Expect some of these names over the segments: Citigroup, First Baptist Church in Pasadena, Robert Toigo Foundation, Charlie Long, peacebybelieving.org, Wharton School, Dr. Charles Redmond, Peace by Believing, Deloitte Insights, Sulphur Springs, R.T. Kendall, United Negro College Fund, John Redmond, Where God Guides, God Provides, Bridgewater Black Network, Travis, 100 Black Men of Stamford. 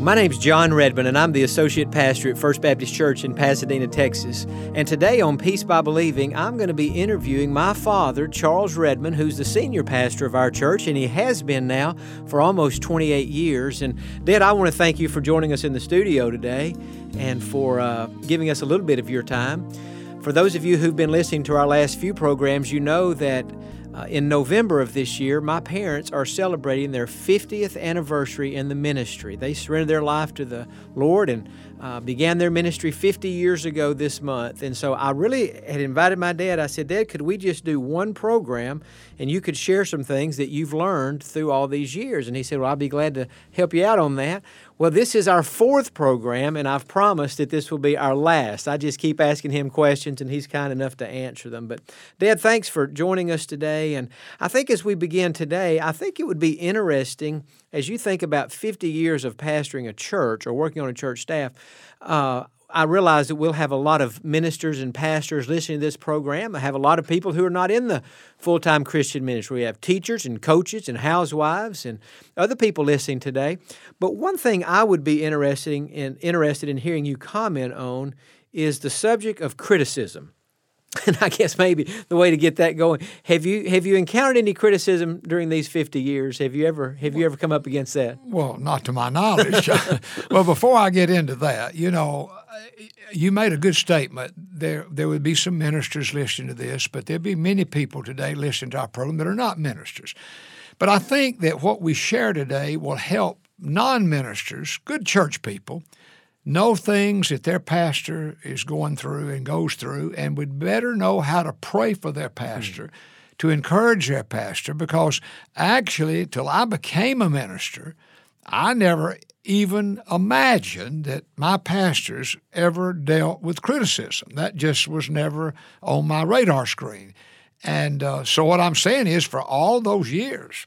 My name's John Redmond, and I'm the Associate Pastor at First Baptist Church in Pasadena, Texas. And today on Peace by Believing, I'm going to be interviewing my father, Charles Redmond, who's the senior pastor of our church, and he has been now for almost 28 years. And Dad, I want to thank you for joining us in the studio today and for giving us a little bit of your time. For those of you who've been listening to our last few programs, you know that in November of this year, my parents are celebrating their 50th anniversary in the ministry. They surrendered their life to the Lord and began their ministry 50 years ago this month. And so I really had invited my dad. I said, Dad, could we just do one program and you could share some things that you've learned through all these years? And he said, well, I'll be glad to help you out on that. Well, this is our fourth program, and I've promised that this will be our last. I just keep asking him questions, and he's kind enough to answer them. But, Dad, thanks for joining us today. And I think as we begin today, I think it would be interesting, as you think about 50 years of pastoring a church or working on a church staff, I realize that we'll have a lot of ministers and pastors listening to this program. I have a lot of people who are not in the full-time Christian ministry. We have teachers and coaches and housewives and other people listening today. But one thing I would be interested in hearing you comment on is the subject of criticism. And I guess maybe the way to get that going, have you encountered any criticism during these 50 years? Have you ever come up against that? Well, not to my knowledge. Well, before I get into that, you made a good statement. There would be some ministers listening to this, but there'd be many people today listening to our program that are not ministers. But I think that what we share today will help non-ministers, good church people, know things that their pastor is going through and goes through, and would better know how to pray for their pastor, to encourage their pastor, because actually, till I became a minister, I never even imagined that my pastors ever dealt with criticism. That just was never on my radar screen. And so what I'm saying is, for all those years,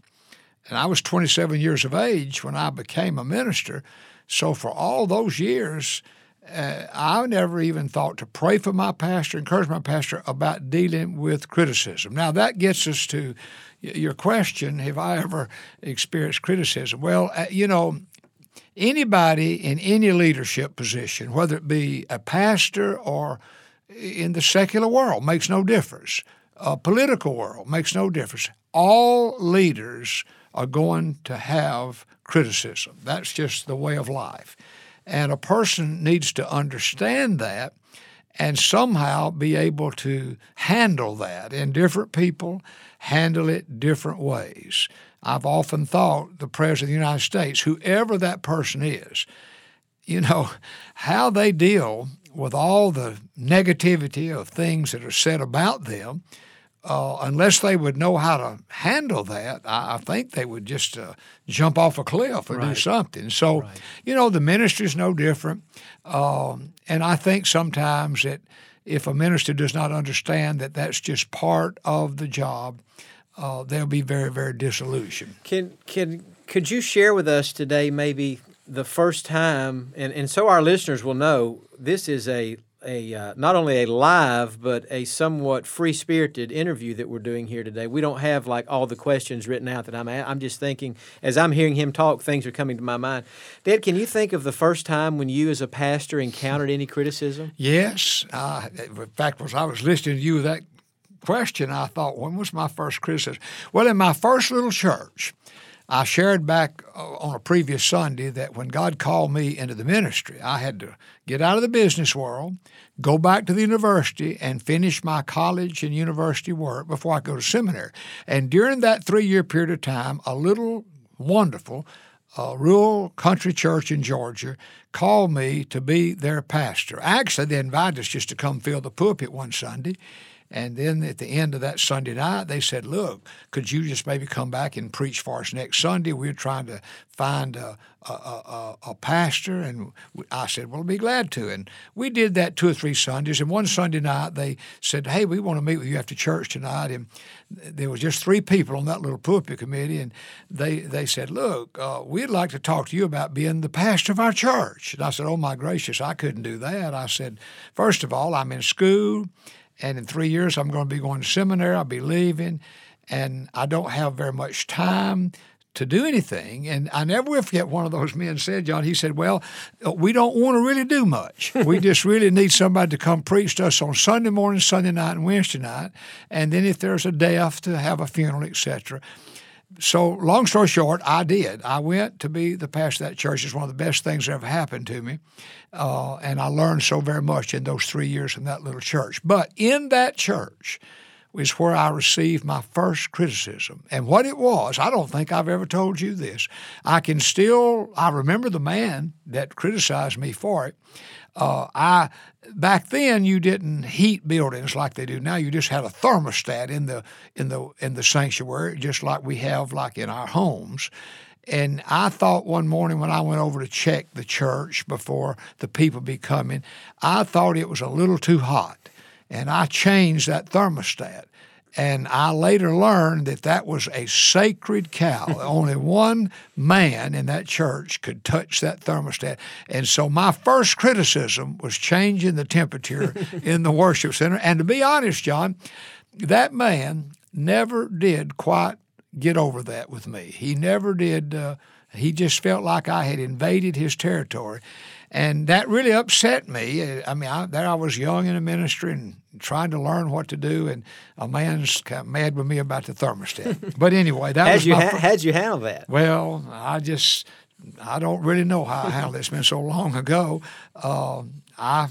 and I was 27 years of age when I became a minister, so for all those years, I never even thought to pray for my pastor, encourage my pastor about dealing with criticism. Now, that gets us to your question, have I ever experienced criticism? Well, anybody in any leadership position, whether it be a pastor or in the secular world, makes no difference. A political world makes no difference. All leaders are going to have criticism. That's just the way of life. And a person needs to understand that and somehow be able to handle that. And different people handle it different ways. I've often thought the President of the United States, whoever that person is, how they deal with all the negativity of things that are said about them, unless they would know how to handle that, I think they would just jump off a cliff or do something. So, the ministry's no different. And I think sometimes that if a minister does not understand that that's just part of the job, they'll be very, very disillusioned. Could you share with us today maybe the first time, and so our listeners will know this is a not only a live but a somewhat free-spirited interview that we're doing here today. We don't have like all the questions written out that I'm just thinking as I'm hearing him talk, things are coming to my mind. Dad, can you think of the first time when you as a pastor encountered any criticism? Yes. In fact, as I was listening to you with that question, I thought, when was my first criticism? Well, in my first little church, I shared back on a previous Sunday that when God called me into the ministry, I had to get out of the business world, go back to the university, and finish my college and university work before I go to seminary. And during that 3-year period of time, a little wonderful rural country church in Georgia called me to be their pastor. Actually, they invited us just to come fill the pulpit one Sunday. And then at the end of that Sunday night, they said, look, could you just maybe come back and preach for us next Sunday? We're trying to find a pastor. And I said, well, I'll be glad to. And we did that 2 or 3 Sundays. And one Sunday night, they said, hey, we want to meet with you after church tonight. And there was just 3 people on that little pulpit committee. And they said, look, we'd like to talk to you about being the pastor of our church. And I said, oh, my gracious, I couldn't do that. I said, first of all, I'm in school. And in 3 years, I'm going to be going to seminary. I'll be leaving. And I don't have very much time to do anything. And I never will forget one of those men said, John, he said, well, we don't want to really do much. We just really need somebody to come preach to us on Sunday morning, Sunday night, and Wednesday night. And then if there's a death, to have a funeral, etc. So long story short, I did. I went to be the pastor of that church. It's one of the best things that ever happened to me. And I learned so very much in those 3 years in that little church. But in that church is where I received my first criticism. And what it was, I don't think I've ever told you this. I remember the man that criticized me for it. Back then you didn't heat buildings like they do now. You just had a thermostat in the sanctuary, just like we have like in our homes. And I thought one morning when I went over to check the church before the people be coming, I thought it was a little too hot, and I changed that thermostat. And I later learned that that was a sacred cow. Only one man in that church could touch that thermostat. And so my first criticism was changing the temperature in the worship center. And to be honest, John, that man never did quite get over that with me. He never did. He just felt like I had invaded his territory. And that really upset me. I mean, I was young in the ministry and trying to learn what to do, and a man's kind of mad with me about the thermostat. But anyway, that was my first. How'd you handle that? Well, I don't really know how I handled it. It's been so long ago. I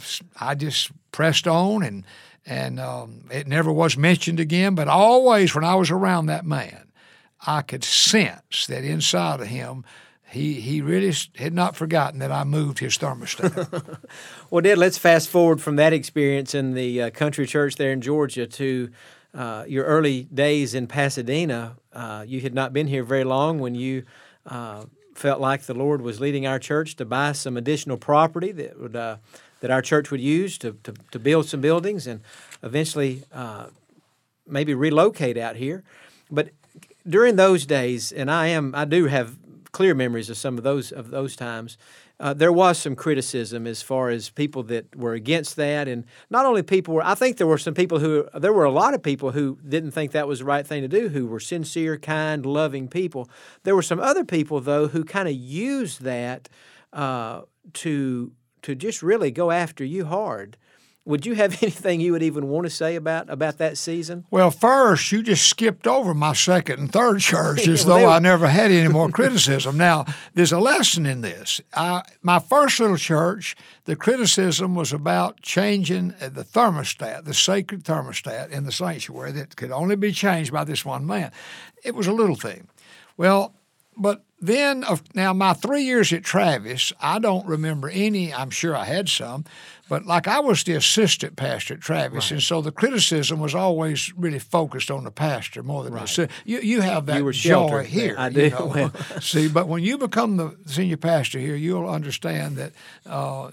just pressed on, and it never was mentioned again. But always when I was around that man, I could sense that inside of him, He really had not forgotten that I moved his thermostat. Well, Dad, let's fast forward from that experience in the country church there in Georgia to your early days in Pasadena. You had not been here very long when you felt like the Lord was leading our church to buy some additional property that would that our church would use to build some buildings and eventually maybe relocate out here. But during those days, and I do have clear memories of some of those times. There was some criticism as far as people that were against that, and not only people were. I think there were a lot of people who didn't think that was the right thing to do, who were sincere, kind, loving people. There were some other people though who kind of used that to just really go after you hard. Would you have anything you would even want to say about that season? Well, first, you just skipped over my second and third church as though I never had any more criticism. Now, there's a lesson in this. My first little church, the criticism was about changing the thermostat, the sacred thermostat in the sanctuary that could only be changed by this one man. It was a little thing. Well, but then, now my 3 years at Travis, I don't remember any. I'm sure I had some, but like I was the assistant pastor at Travis, right. And so the criticism was always really focused on the pastor more than right. The you have that joy here. I do. You know? See, but when you become the senior pastor here, you'll understand that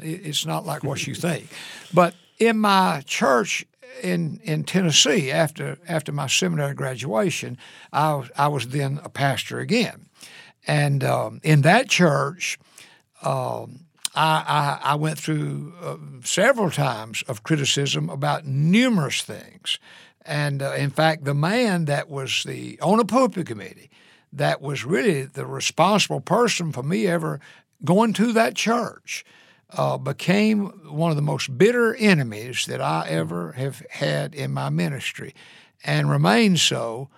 it's not like what you think. But in my church in Tennessee, after my seminary graduation, I was then a pastor again. And in that church, I went through several times of criticism about numerous things. And in fact, the man that was on a pulpit committee that was really the responsible person for me ever going to that church became one of the most bitter enemies that I ever have had in my ministry and remained so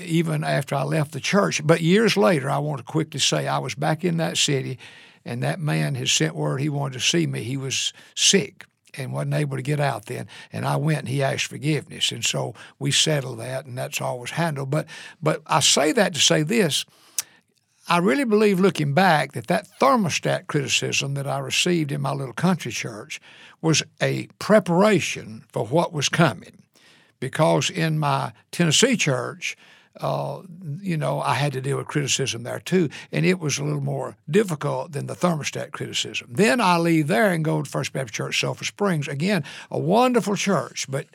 even after I left the church. But years later, I want to quickly say I was back in that city, and that man had sent word he wanted to see me. He was sick and wasn't able to get out then. And I went, and he asked forgiveness. And so we settled that, and that's all was handled. But I say that to say this. I really believe, looking back, that thermostat criticism that I received in my little country church was a preparation for what was coming, because in my Tennessee church, I had to deal with criticism there too, and it was a little more difficult than the thermostat criticism. Then I leave there and go to First Baptist Church, Sulphur Springs. Again, a wonderful church, but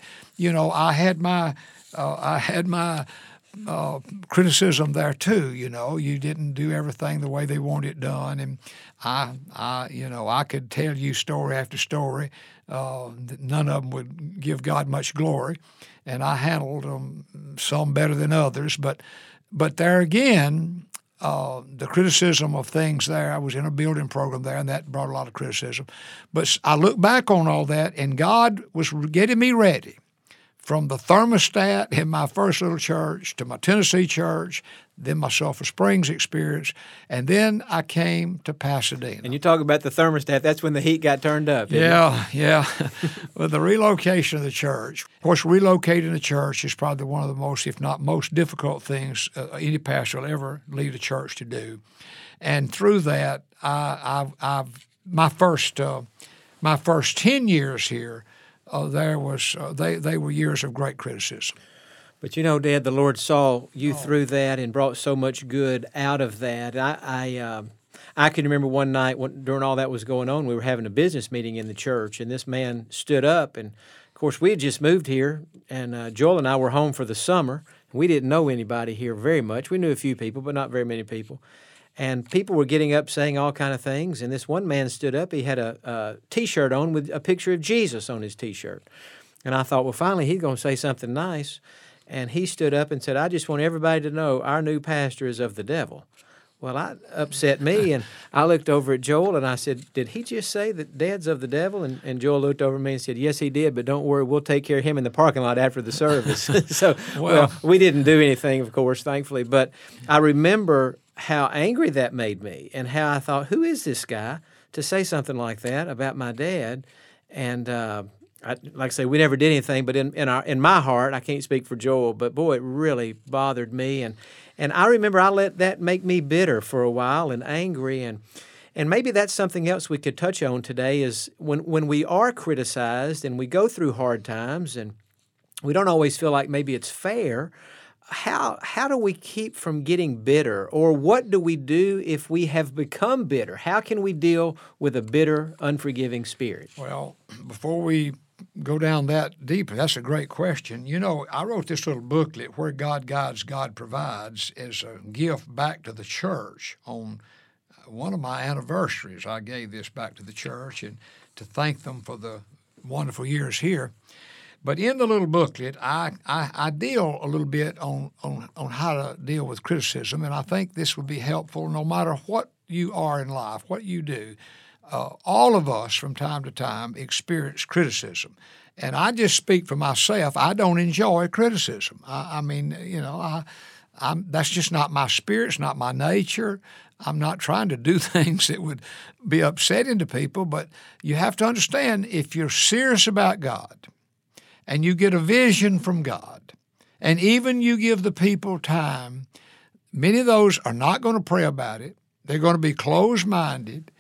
I had my criticism there too. You didn't do everything the way they want it done, and I could tell you story after story. None of them would give God much glory, and I handled them some better than others. But there again, the criticism of things there. I was in a building program there, and that brought a lot of criticism. But I look back on all that, and God was getting me ready. From the thermostat in my first little church to my Tennessee church, then my Sulphur Springs experience, and then I came to Pasadena. And you talk about the thermostat, that's when the heat got turned up. Yeah. Well, the relocation of the church. Of course, relocating the church is probably one of the most, if not most, difficult things any pastor will ever lead a church to do. And through that, my first 10 years here, they were years of great criticism. But Dad, the Lord saw you through that and brought so much good out of that. I can remember one night during all that was going on, we were having a business meeting in the church, and this man stood up, and of course we had just moved here, and Joel and I were home for the summer. We didn't know anybody here very much. We knew a few people, but not very many people. And people were getting up saying all kind of things, and this one man stood up. He had a T-shirt on with a picture of Jesus on his T-shirt. And I thought, well, finally he's going to say something nice. And he stood up and said, I just want everybody to know our new pastor is of the devil. Well, that upset me, and I looked over at Joel, and I said, did he just say that Dad's of the devil? And Joel looked over at me and said, yes, he did, but don't worry, we'll take care of him in the parking lot after the service. So, well, we didn't do anything, of course, thankfully, but I remember how angry that made me and how I thought, who is this guy to say something like that about my dad? And like I say, we never did anything, but in my heart, I can't speak for Joel, but boy, it really bothered me. And I remember I let that make me bitter for a while and angry. And maybe that's something else we could touch on today is when we are criticized and we go through hard times and we don't always feel like maybe it's fair, how do we keep from getting bitter? Or what do we do if we have become bitter? How can we deal with a bitter, unforgiving spirit? Well, before we go down that deeper, that's a great question. I wrote this little booklet, Where God Guides, God Provides, as a gift back to the church. On one of my anniversaries, I gave this back to the church and to thank them for the wonderful years here. But in the little booklet, I deal a little bit on how to deal with criticism, and I think this would be helpful no matter what you are in life, what you do. All of us from time to time experience criticism. And I just speak for myself. I don't enjoy criticism. I mean, that's just not my spirit. It's not my nature. I'm not trying to do things that would be upsetting to people, but you have to understand if you're serious about God— and you get a vision from God, and even you give the people time, many of those are not going to pray about it. They're going to be closed-minded.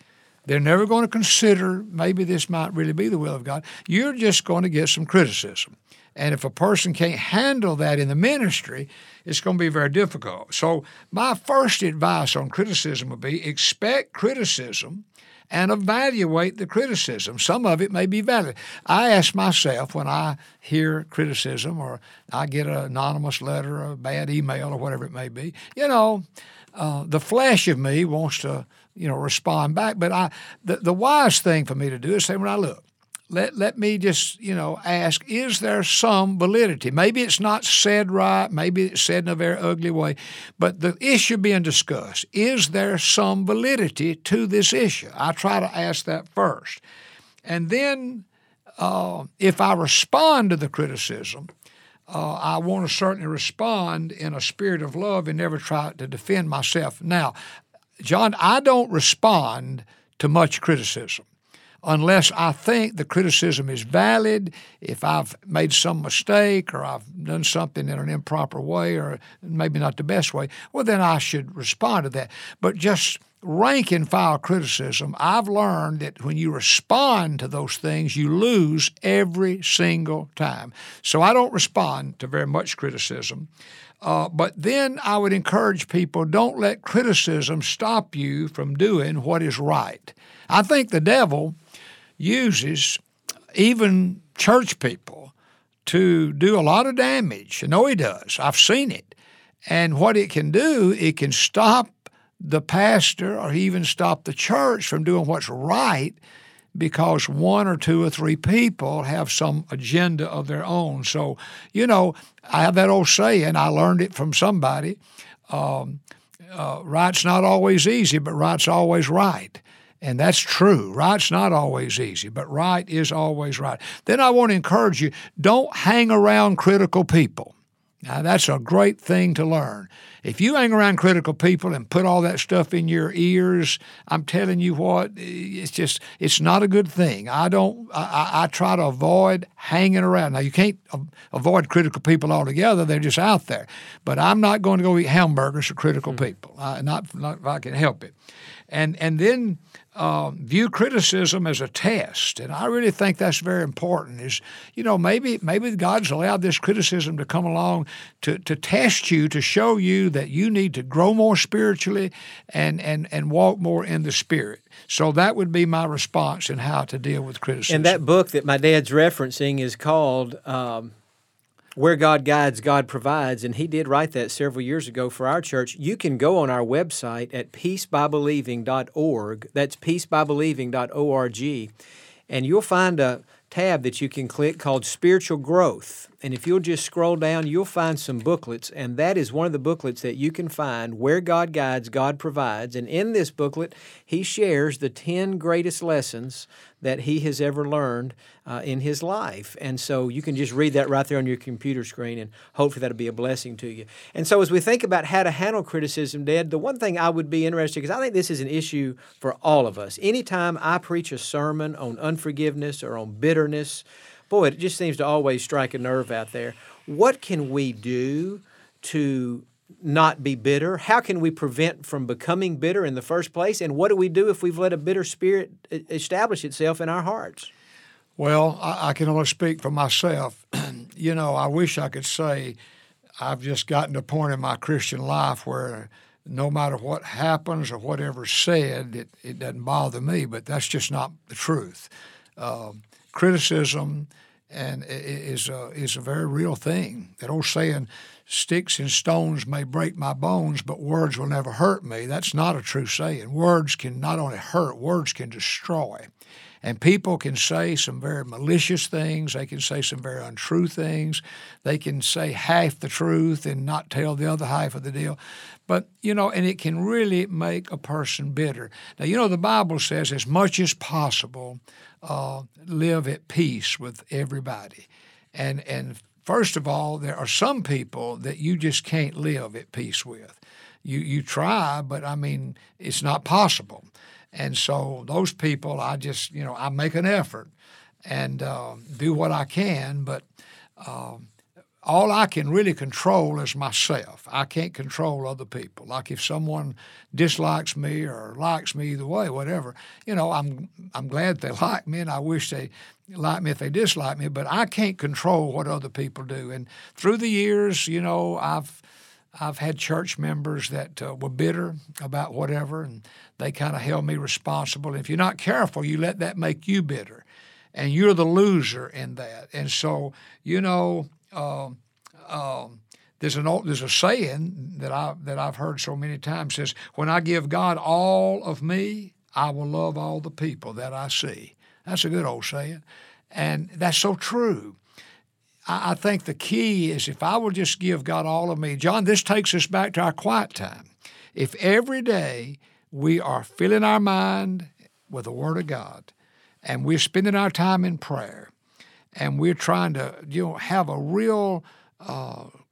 They're never going to consider maybe this might really be the will of God. You're just going to get some criticism. And if a person can't handle that in the ministry, it's going to be very difficult. So my first advice on criticism would be expect criticism and evaluate the criticism. Some of it may be valid. I ask myself when I hear criticism or I get an anonymous letter or a bad email or whatever it may be, the flesh of me wants to, respond back. But the wise thing for me to do is say, let me just, ask, is there some validity? Maybe it's not said right. Maybe it's said in a very ugly way. But the issue being discussed, is there some validity to this issue? I try to ask that first. And then if I respond to the criticism, I want to certainly respond in a spirit of love and never try to defend myself. Now, John, I don't respond to much criticism. unless I think the criticism is valid, if I've made some mistake or I've done something in an improper way or maybe not the best way, well, then I should respond to that. But just rank and file criticism, I've learned that when you respond to those things, you lose every single time. So I don't respond to very much criticism. But then I would encourage people, don't let criticism stop you from doing what is right. I think the devil uses even church people to do a lot of damage. I know he does. I've seen it. And what it can do, it can stop the pastor or even stop the church from doing what's right because one or two or three people have some agenda of their own. So, you know, I have that old saying, I learned it from somebody, right's not always easy, but right's always right. And that's true. Right's not always easy, but right is always right. Then I want to encourage you, don't hang around critical people. Now, that's a great thing to learn. If you hang around critical people and put all that stuff in your ears, I'm telling you what, it's just, it's not a good thing. I try to avoid hanging around. Now, you can't avoid critical people altogether. They're just out there. But I'm not going to go eat hamburgers with critical people, not if I can help it. And then view criticism as a test, and I really think that's very important. Is, you know, maybe God's allowed this criticism to come along to test you, to show you that you need to grow more spiritually and walk more in the Spirit. So that would be my response in how to deal with criticism. And that book that my dad's referencing is called Where God Guides, God Provides, and he did write that several years ago for our church. You can go on our website at peacebybelieving.org. That's peacebybelieving.org, and you'll find a tab that you can click called Spiritual Growth. And if you'll just scroll down, you'll find some booklets, and that is one of the booklets that you can find, Where God Guides, God Provides. And in this booklet, he shares the 10 greatest lessons that he has ever learned in his life. And so you can just read that right there on your computer screen, and hopefully that'll be a blessing to you. And so as we think about how to handle criticism, Dad, the one thing I would be interested in, because I think this is an issue for all of us. Anytime I preach a sermon on unforgiveness or on bitterness, boy, it just seems to always strike a nerve out there. What can we do to not be bitter? How can we prevent from becoming bitter in the first place? And what do we do if we've let a bitter spirit establish itself in our hearts? Well, I can only speak for myself. You know, I wish I could say I've just gotten to a point in my Christian life where no matter what happens or whatever's said, it doesn't bother me, but that's just not the truth. Criticism and is a very real thing. That old saying, sticks and stones may break my bones, but words will never hurt me. That's not a true saying. Words can not only hurt, words can destroy. And people can say some very malicious things. They can say some very untrue things. They can say half the truth and not tell the other half of the deal. But, you know, and it can really make a person bitter. Now, you know, the Bible says as much as possible, live at peace with everybody. And first of all, there are some people that you just can't live at peace with. You try, but, I mean, it's not possible. And so those people, I just, you know, I make an effort and do what I can, but all I can really control is myself. I can't control other people. Like if someone dislikes me or likes me either way, whatever, you know, I'm glad they like me and I wish they like me if they dislike me, but I can't control what other people do. And through the years, you know, I've had church members that were bitter about whatever, and they kind of held me responsible. And if you're not careful, you let that make you bitter, and you're the loser in that. And so, you know, there's a saying that I've heard so many times, says, "When I give God all of me, I will love all the people that I see." That's a good old saying, and that's so true. I think the key is if I will just give God all of me. John, this takes us back to our quiet time. If every day we are filling our mind with the Word of God and we're spending our time in prayer and we're trying to, you know, have a real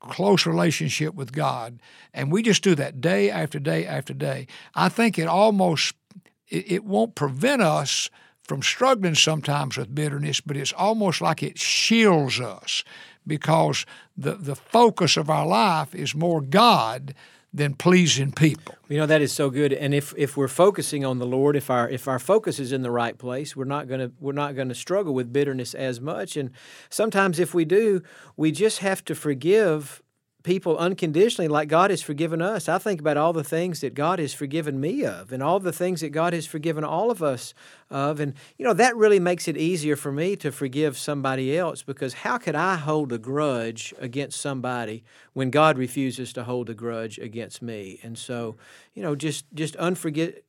close relationship with God, and we just do that day after day after day, I think it won't prevent us from struggling sometimes with bitterness, but it's almost like it shields us because the focus of our life is more God than pleasing people. You know, that is so good. And if we're focusing on the Lord, if our focus is in the right place, we're not gonna struggle with bitterness as much. And sometimes if we do, we just have to forgive people unconditionally like God has forgiven us. I think about all the things that God has forgiven me of and all the things that God has forgiven all of us of. And, you know, that really makes it easier for me to forgive somebody else, because how could I hold a grudge against somebody when God refuses to hold a grudge against me? And so, you know,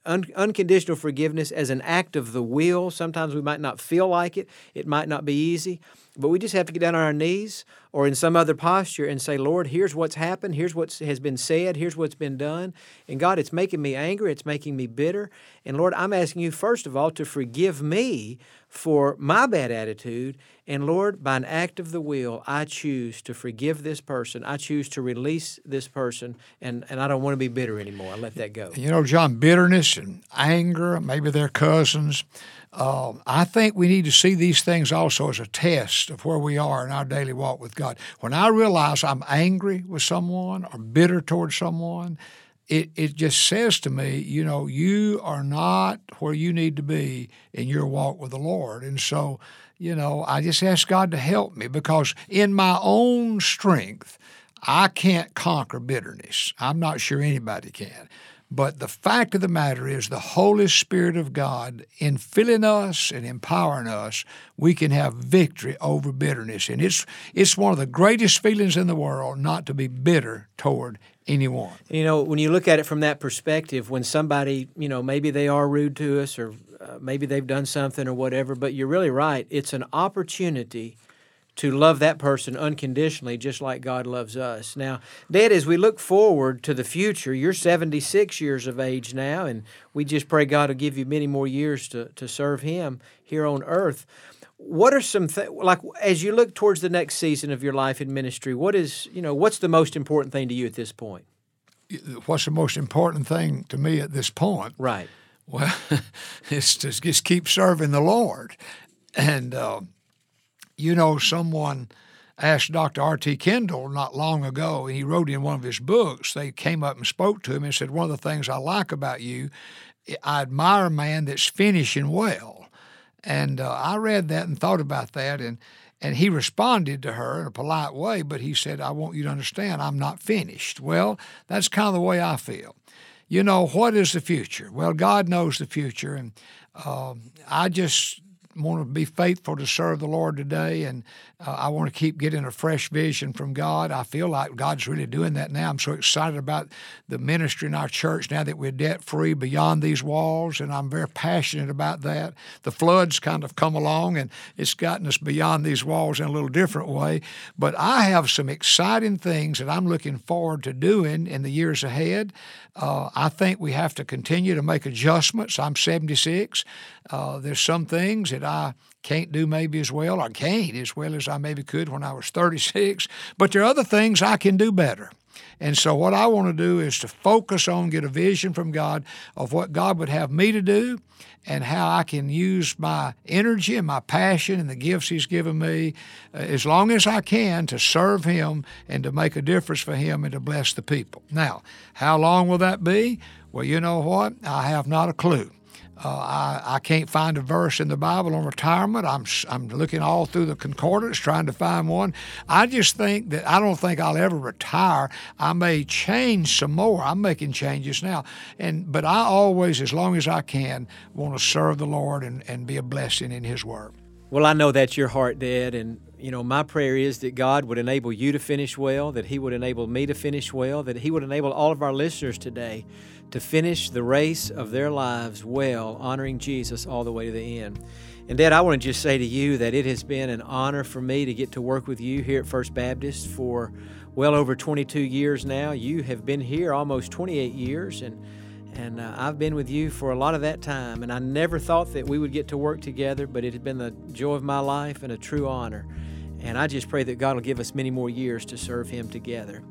unconditional forgiveness as an act of the will. Sometimes we might not feel like it. It might not be easy. But we just have to get down on our knees or in some other posture and say, Lord, here's what's happened. Here's what has been said. Here's what's been done. And God, it's making me angry. It's making me bitter. And Lord, I'm asking you, first of all, to forgive me for my bad attitude. And Lord, by an act of the will, I choose to forgive this person. I choose to release this person. And I don't want to be bitter anymore. I let that go. You know, John, bitterness and anger, maybe they're cousins. I think we need to see these things also as a test of where we are in our daily walk with God. When I realize I'm angry with someone or bitter towards someone, it just says to me, you know, you are not where you need to be in your walk with the Lord. And so, you know, I just ask God to help me, because in my own strength, I can't conquer bitterness. I'm not sure anybody can. But the fact of the matter is the Holy Spirit of God, in filling us and empowering us, we can have victory over bitterness. And it's one of the greatest feelings in the world not to be bitter toward anyone. You know, when you look at it from that perspective, when somebody, you know, maybe they are rude to us or maybe they've done something or whatever, but you're really right. It's an opportunity to love that person unconditionally, just like God loves us. Now, Dad, as we look forward to the future, you're 76 years of age now, and we just pray God will give you many more years to serve Him here on earth. What are some as you look towards the next season of your life in ministry, what's the most important thing to you at this point? What's the most important thing to me at this point? Right. Well, it's to just keep serving the Lord. And, you know, someone asked Dr. R.T. Kendall not long ago, and he wrote in one of his books, they came up and spoke to him and said, one of the things I like about you, I admire a man that's finishing well. And I read that and thought about that, and he responded to her in a polite way, but he said, I want you to understand I'm not finished. Well, that's kind of the way I feel. You know, what is the future? Well, God knows the future, and I just want to be faithful to serve the Lord today, and I want to keep getting a fresh vision from God. I feel like God's really doing that now. I'm so excited about the ministry in our church now that we're debt-free beyond these walls, and I'm very passionate about that. The flood's kind of come along, and it's gotten us beyond these walls in a little different way, but I have some exciting things that I'm looking forward to doing in the years ahead. I think we have to continue to make adjustments. I'm 76. There's some things that I can't do maybe as well, or can't as well as I maybe could when I was 36, but there are other things I can do better. And so what I want to do is to focus on, get a vision from God of what God would have me to do and how I can use my energy and my passion and the gifts He's given me as long as I can to serve Him and to make a difference for Him and to bless the people. Now, how long will that be? Well, you know what? I have not a clue. I can't find a verse in the Bible on retirement. I'm looking all through the concordance trying to find one. I just think that I don't think I'll ever retire. I may change some more. I'm making changes now. But I always, as long as I can, want to serve the Lord and be a blessing in His work. Well, I know that's your heart, Dad, and you know, my prayer is that God would enable you to finish well, that He would enable me to finish well, that He would enable all of our listeners today to finish the race of their lives well, honoring Jesus all the way to the end. And Dad, I want to just say to you that it has been an honor for me to get to work with you here at First Baptist for well over 22 years now. You have been here almost 28 years, and I've been with you for a lot of that time, and I never thought that we would get to work together, but it has been the joy of my life and a true honor. And I just pray that God will give us many more years to serve Him together.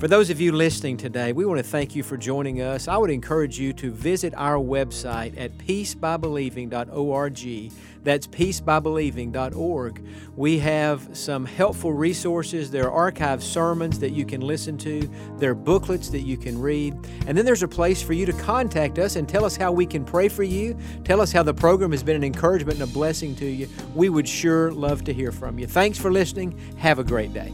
For those of you listening today, we want to thank you for joining us. I would encourage you to visit our website at peacebybelieving.org. That's peacebybelieving.org. We have some helpful resources. There are archived sermons that you can listen to. There are booklets that you can read. And then there's a place for you to contact us and tell us how we can pray for you. Tell us how the program has been an encouragement and a blessing to you. We would sure love to hear from you. Thanks for listening. Have a great day.